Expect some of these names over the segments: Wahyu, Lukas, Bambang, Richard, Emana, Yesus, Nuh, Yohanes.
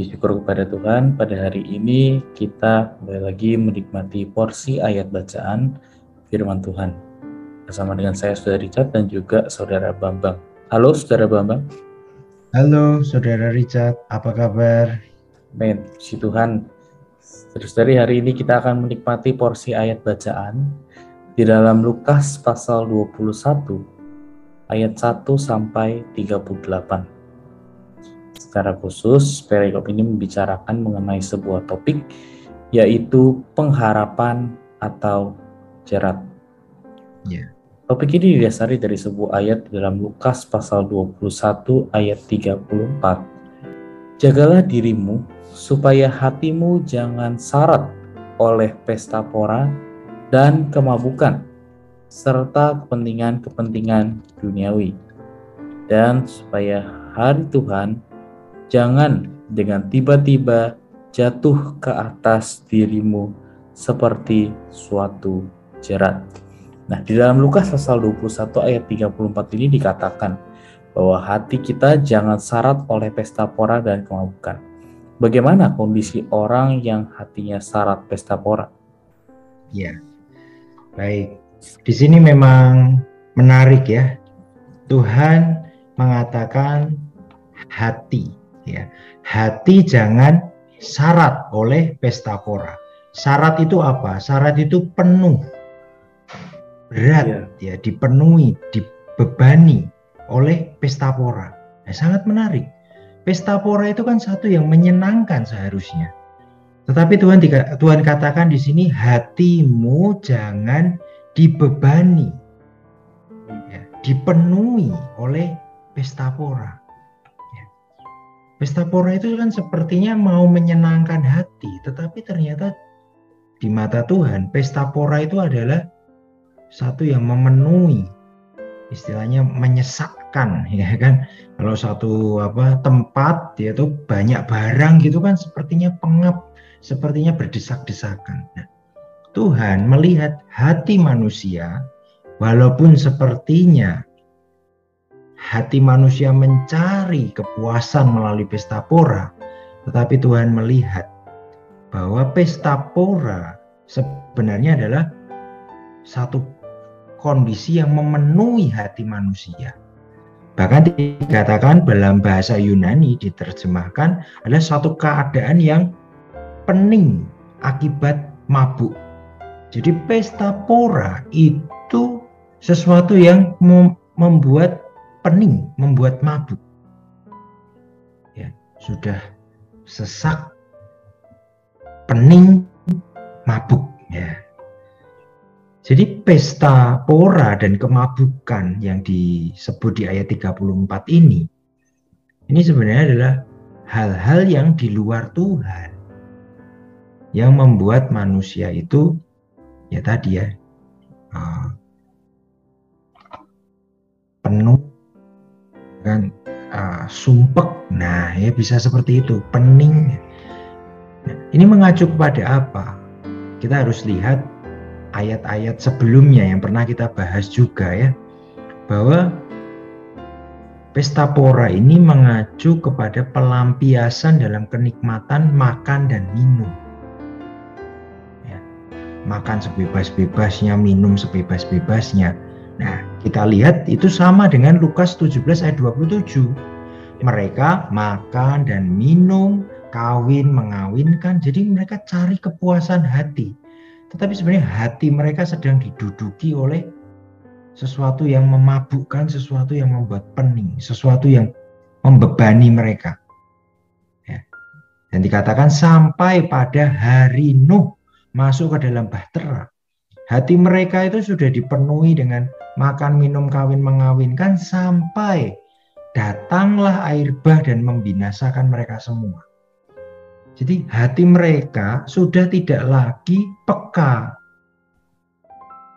Syukur kepada Tuhan, pada hari ini kita kembali lagi menikmati porsi ayat bacaan firman Tuhan. Bersama dengan saya Saudara Richard dan juga Saudara Bambang. Halo Saudara Bambang. Halo Saudara Richard, apa kabar? Amin, puji Tuhan. Terus dari hari ini kita akan menikmati porsi ayat bacaan di dalam Lukas pasal 21 ayat 1 sampai 38. Secara khusus, perikop ini membicarakan mengenai sebuah topik, yaitu pengharapan atau jerat. Yeah. Topik ini didasari dari sebuah ayat dalam Lukas pasal 21 ayat 34. Jagalah dirimu, supaya hatimu jangan sarat oleh pesta pora dan kemabukan, serta kepentingan-kepentingan duniawi. Dan supaya hari Tuhan jangan dengan tiba-tiba jatuh ke atas dirimu seperti suatu jerat. Nah, di dalam Lukas pasal 21 ayat 34 ini dikatakan bahwa hati kita jangan sarat oleh pesta pora dan kemabukan. Bagaimana kondisi orang yang hatinya sarat pesta pora? Ya, baik. Di sini memang menarik ya. Tuhan mengatakan hati. Ya, hati jangan sarat oleh pesta pora. Sarat itu apa? Sarat itu penuh, berat, ya dipenuhi, dibebani oleh pesta pora. Nah, sangat menarik. Pesta pora itu kan satu yang menyenangkan seharusnya. Tetapi Tuhan katakan di sini hatimu jangan dibebani, ya, dipenuhi oleh pesta pora. Pesta pora itu kan sepertinya mau menyenangkan hati, tetapi ternyata di mata Tuhan, pesta pora itu adalah satu yang memenuhi, istilahnya menyesakkan, ya kan? Kalau satu tempat, yaitu banyak barang gitu kan, sepertinya pengap, sepertinya berdesak-desakan. Nah, Tuhan melihat hati manusia, walaupun sepertinya hati manusia mencari kepuasan melalui pesta pora, tetapi Tuhan melihat bahwa pesta pora sebenarnya adalah satu kondisi yang memenuhi hati manusia. Bahkan dikatakan dalam bahasa Yunani diterjemahkan adalah satu keadaan yang pening akibat mabuk. Jadi pesta pora itu sesuatu yang membuat pening, membuat mabuk, ya, sudah sesak, pening, mabuk, ya. Jadi pesta pora dan kemabukan yang disebut di ayat 34 ini sebenarnya adalah hal-hal yang di luar Tuhan, yang membuat manusia itu, ya tadi ya, penuh kan, sumpek. Nah, ya bisa seperti itu, pening. Nah, ini mengacu kepada apa? Kita harus lihat ayat-ayat sebelumnya yang pernah kita bahas juga ya, bahwa pesta pora ini mengacu kepada pelampiasan dalam kenikmatan makan dan minum. Ya, makan sebebas-bebasnya, minum sebebas-bebasnya. Nah, kita lihat itu sama dengan Lukas 17 ayat 27. Mereka makan dan minum, kawin, mengawinkan. Jadi mereka cari kepuasan hati. Tetapi sebenarnya hati mereka sedang diduduki oleh sesuatu yang memabukkan, sesuatu yang membuat pening, sesuatu yang membebani mereka. Ya. Dan dikatakan sampai pada hari Nuh masuk ke dalam bahtera. Hati mereka itu sudah dipenuhi dengan makan, minum, kawin, mengawinkan sampai datanglah air bah dan membinasakan mereka semua. Jadi hati mereka sudah tidak lagi peka.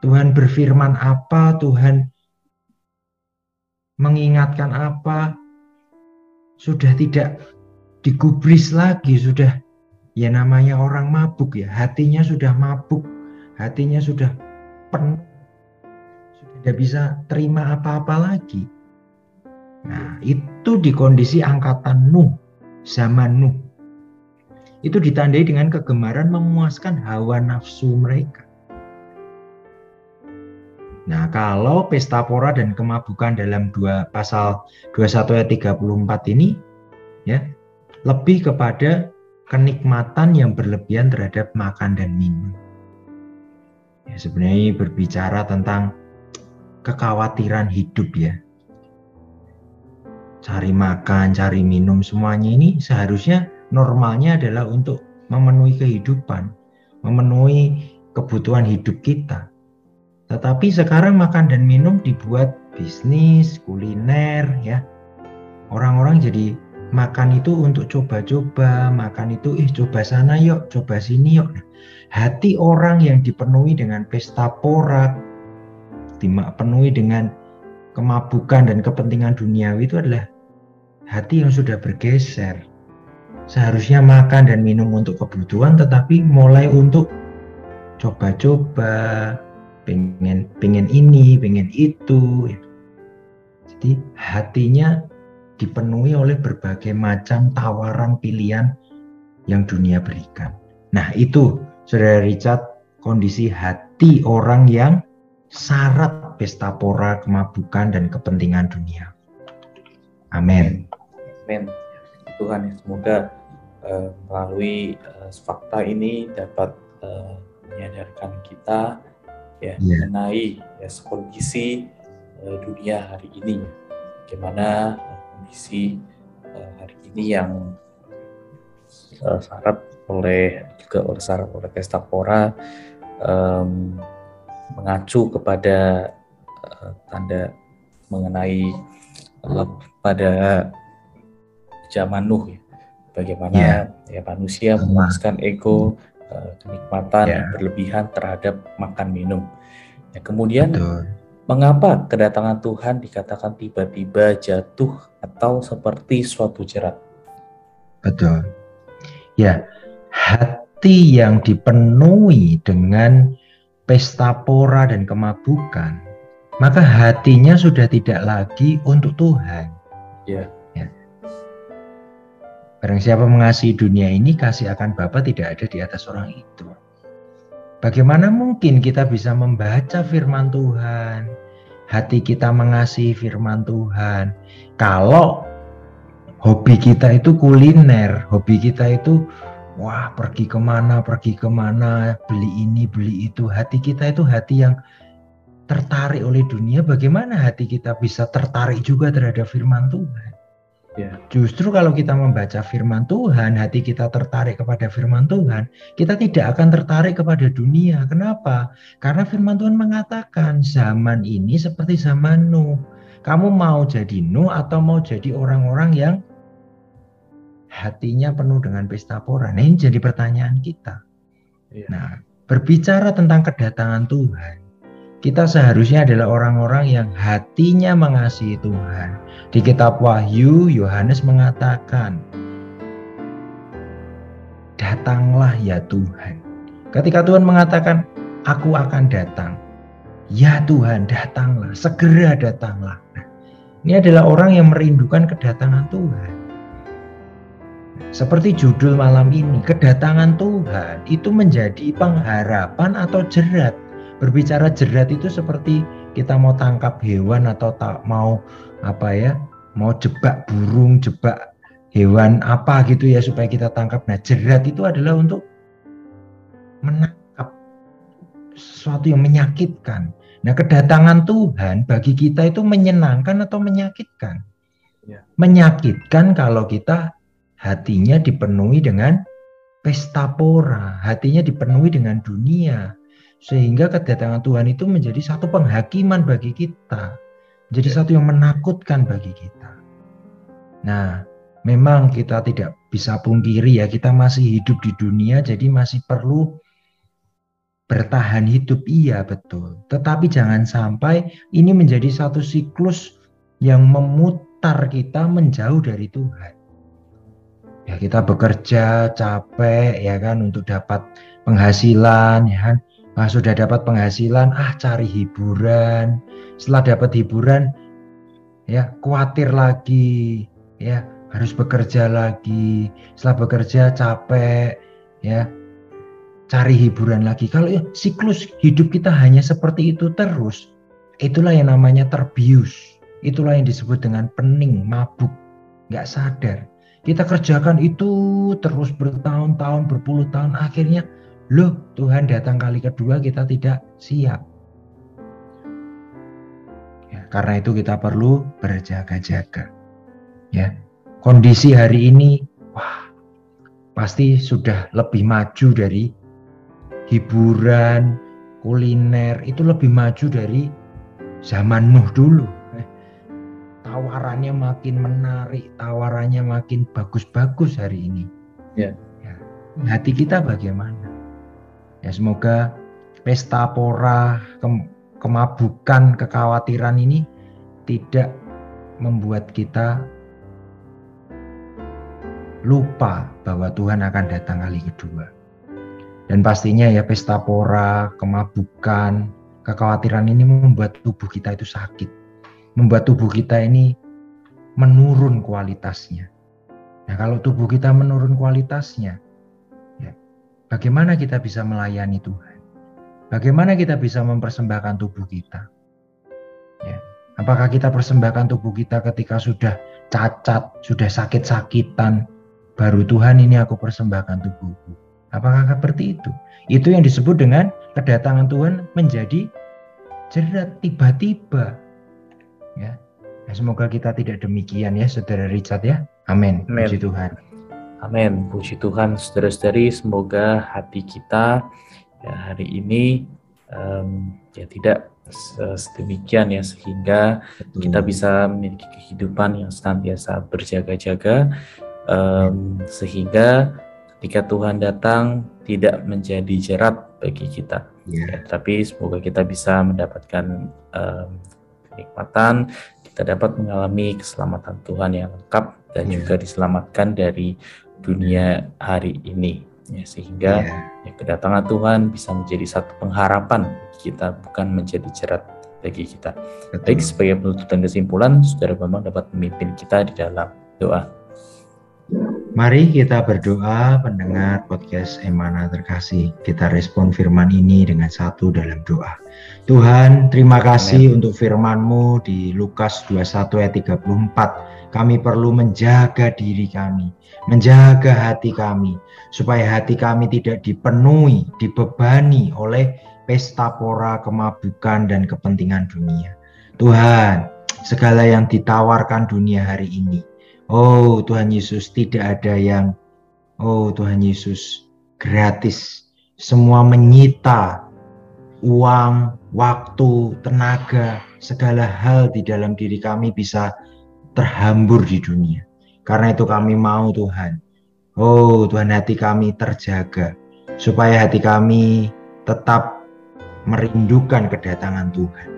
Tuhan berfirman apa, Tuhan mengingatkan apa, sudah tidak digubris lagi, sudah ya namanya orang mabuk ya, hatinya sudah mabuk, hatinya sudah penuh, sudah tidak bisa terima apa-apa lagi. Nah, itu di kondisi angkatan Nuh, zaman Nuh. Itu ditandai dengan kegemaran memuaskan hawa nafsu mereka. Nah, kalau pesta pora dan kemabukan dalam pasal 21 ayat 34 ini ya, lebih kepada kenikmatan yang berlebihan terhadap makan dan minum. Ya, sebenarnya berbicara tentang kekhawatiran hidup ya. Cari makan, cari minum, semuanya ini seharusnya normalnya adalah untuk memenuhi kehidupan, memenuhi kebutuhan hidup kita. Tetapi sekarang makan dan minum dibuat bisnis, kuliner ya. Orang-orang jadi makan itu untuk coba-coba, makan itu coba sana yuk, coba sini yuk. Nah, hati orang yang dipenuhi dengan pesta pora, dipenuhi dengan kemabukan dan kepentingan duniawi itu adalah hati yang sudah bergeser. Seharusnya makan dan minum untuk kebutuhan, tetapi mulai untuk coba-coba, pengen ini, pengen itu. Jadi hatinya dipenuhi oleh berbagai macam tawaran pilihan yang dunia berikan. Nah itu, Saudara Richard, kondisi hati orang yang syarat pesta pora, kemabukan, dan kepentingan dunia. Amin. Amin. Tuhan, semoga melalui fakta ini dapat menyadarkan kita ya, mengenai ya, kondisi dunia hari ini, bagaimana kondisi hari ini yang syarat oleh pesta pora, mengacu kepada tanda mengenai pada zaman Nuh ya. Bagaimana ya manusia memuaskan ego, kenikmatan berlebihan terhadap makan minum. Ya, kemudian mengapa kedatangan Tuhan dikatakan tiba-tiba jatuh atau seperti suatu jerat? Betul. Ya, hati yang dipenuhi dengan pesta pora dan kemabukan, maka hatinya sudah tidak lagi untuk Tuhan. Ya. Barang siapa mengasihi dunia ini, kasih akan Bapa tidak ada di atas orang itu. Bagaimana mungkin kita bisa membaca firman Tuhan, hati kita mengasihi firman Tuhan, kalau hobi kita itu kuliner, hobi kita itu wah pergi kemana, beli ini, beli itu. Hati kita itu hati yang tertarik oleh dunia, bagaimana hati kita bisa tertarik juga terhadap firman Tuhan? Ya. Justru kalau kita membaca firman Tuhan, hati kita tertarik kepada firman Tuhan, kita tidak akan tertarik kepada dunia. Kenapa? Karena firman Tuhan mengatakan zaman ini seperti zaman Nuh. Kamu mau jadi Nuh atau mau jadi orang-orang yang hatinya penuh dengan pesta pora? Nah, ini jadi pertanyaan kita. Ya. Nah, berbicara tentang kedatangan Tuhan, kita seharusnya adalah orang-orang yang hatinya mengasihi Tuhan. Di kitab Wahyu, Yohanes mengatakan, "Datanglah ya Tuhan." Ketika Tuhan mengatakan, "Aku akan datang," ya Tuhan datanglah, segera datanglah. Nah, ini adalah orang yang merindukan kedatangan Tuhan. Seperti judul malam ini, kedatangan Tuhan itu menjadi pengharapan atau jerat. Berbicara jerat itu seperti kita mau tangkap hewan atau mau apa ya, mau jebak burung, jebak hewan apa gitu ya supaya kita tangkap. Nah, jerat itu adalah untuk menangkap sesuatu yang menyakitkan. Nah, kedatangan Tuhan bagi kita itu menyenangkan atau menyakitkan? Menyakitkan kalau kita hatinya dipenuhi dengan pesta pora, hatinya dipenuhi dengan dunia. Sehingga kedatangan Tuhan itu menjadi satu penghakiman bagi kita, menjadi satu yang menakutkan bagi kita. Nah, memang kita tidak bisa pungkiri ya, kita masih hidup di dunia, jadi masih perlu bertahan hidup, iya betul. Tetapi jangan sampai ini menjadi satu siklus yang memutar kita menjauh dari Tuhan. Ya kita bekerja capek ya kan untuk dapat penghasilan ya kan. Nah, sudah dapat penghasilan, cari hiburan. Setelah dapat hiburan ya khawatir lagi ya, harus bekerja lagi. Setelah bekerja capek ya, cari hiburan lagi. Kalau ya, siklus hidup kita hanya seperti itu terus, itulah yang namanya terbius. Itulah yang disebut dengan pening, mabuk, nggak sadar. Kita kerjakan itu terus bertahun-tahun, berpuluh tahun. Akhirnya, loh Tuhan datang kali kedua kita tidak siap. Ya, karena itu kita perlu berjaga-jaga. Ya, kondisi hari ini, pasti sudah lebih maju dari hiburan, kuliner, itu lebih maju dari zaman Nuh dulu. Tawarannya makin menarik, tawarannya makin bagus-bagus hari ini. Ya, hati kita bagaimana? Ya semoga pesta pora, kemabukan, kekhawatiran ini tidak membuat kita lupa bahwa Tuhan akan datang kali kedua. Dan pastinya ya pesta pora, kemabukan, kekhawatiran ini membuat tubuh kita itu sakit. Membuat tubuh kita ini menurun kualitasnya. Nah kalau tubuh kita menurun kualitasnya, ya, bagaimana kita bisa melayani Tuhan? Bagaimana kita bisa mempersembahkan tubuh kita? Ya, apakah kita persembahkan tubuh kita ketika sudah cacat, sudah sakit-sakitan? Baru Tuhan ini aku persembahkan tubuhku. Apakah seperti itu? Itu yang disebut dengan kedatangan Tuhan menjadi jerat tiba-tiba. Ya, nah, semoga kita tidak demikian ya saudara Richard ya. Amin. Puji Tuhan. Amin. Puji Tuhan saudara-saudari. Semoga hati kita ya, hari ini ya tidak sedemikian ya sehingga kita bisa memiliki kehidupan yang senantiasa berjaga-jaga. Sehingga ketika Tuhan datang tidak menjadi jerat bagi kita, ya, tapi semoga kita bisa mendapatkan kenikmatan, kita dapat mengalami keselamatan Tuhan yang lengkap dan juga diselamatkan dari dunia hari ini, ya, sehingga ya, kedatangan Tuhan bisa menjadi satu pengharapan bagi kita, bukan menjadi jerat bagi kita. Baik, sebagai penutup dan kesimpulan, saudara Bambang dapat memimpin kita di dalam doa. Mari kita berdoa, pendengar podcast Emana terkasih. Kita respon firman ini dengan satu dalam doa. Tuhan, terima kasih untuk firman-Mu di Lukas 21 ayat 34. Kami perlu menjaga diri kami, menjaga hati kami, supaya hati kami tidak dipenuhi, dibebani oleh pesta pora, kemabukan, dan kepentingan dunia. Tuhan, segala yang ditawarkan dunia hari ini, oh Tuhan Yesus, tidak ada yang, oh Tuhan Yesus, gratis. Semua menyita uang, waktu, tenaga, segala hal di dalam diri kami bisa terhambur di dunia. Karena itu kami mau Tuhan, oh Tuhan, hati kami terjaga, supaya hati kami tetap merindukan kedatangan Tuhan.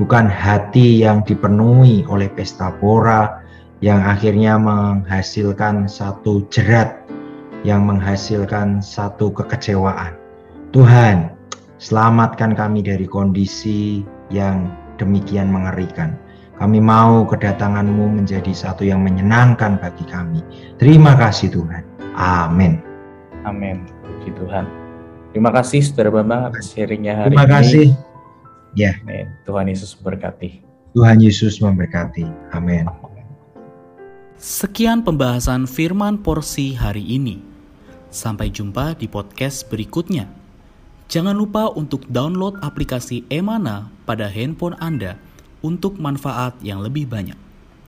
Bukan hati yang dipenuhi oleh pesta pora, yang akhirnya menghasilkan satu jerat, yang menghasilkan satu kekecewaan. Tuhan, selamatkan kami dari kondisi yang demikian mengerikan. Kami mau kedatangan-Mu menjadi satu yang menyenangkan bagi kami. Terima kasih Tuhan. Amin. Amin. Puji Tuhan. Terima kasih saudara Bambang atas sharingnya hari ini. Terima kasih. Ya. Amin. Tuhan Yesus memberkati. Tuhan Yesus memberkati. Amin. Sekian pembahasan firman porsi hari ini. Sampai jumpa di podcast berikutnya. Jangan lupa untuk download aplikasi Emana pada handphone Anda untuk manfaat yang lebih banyak.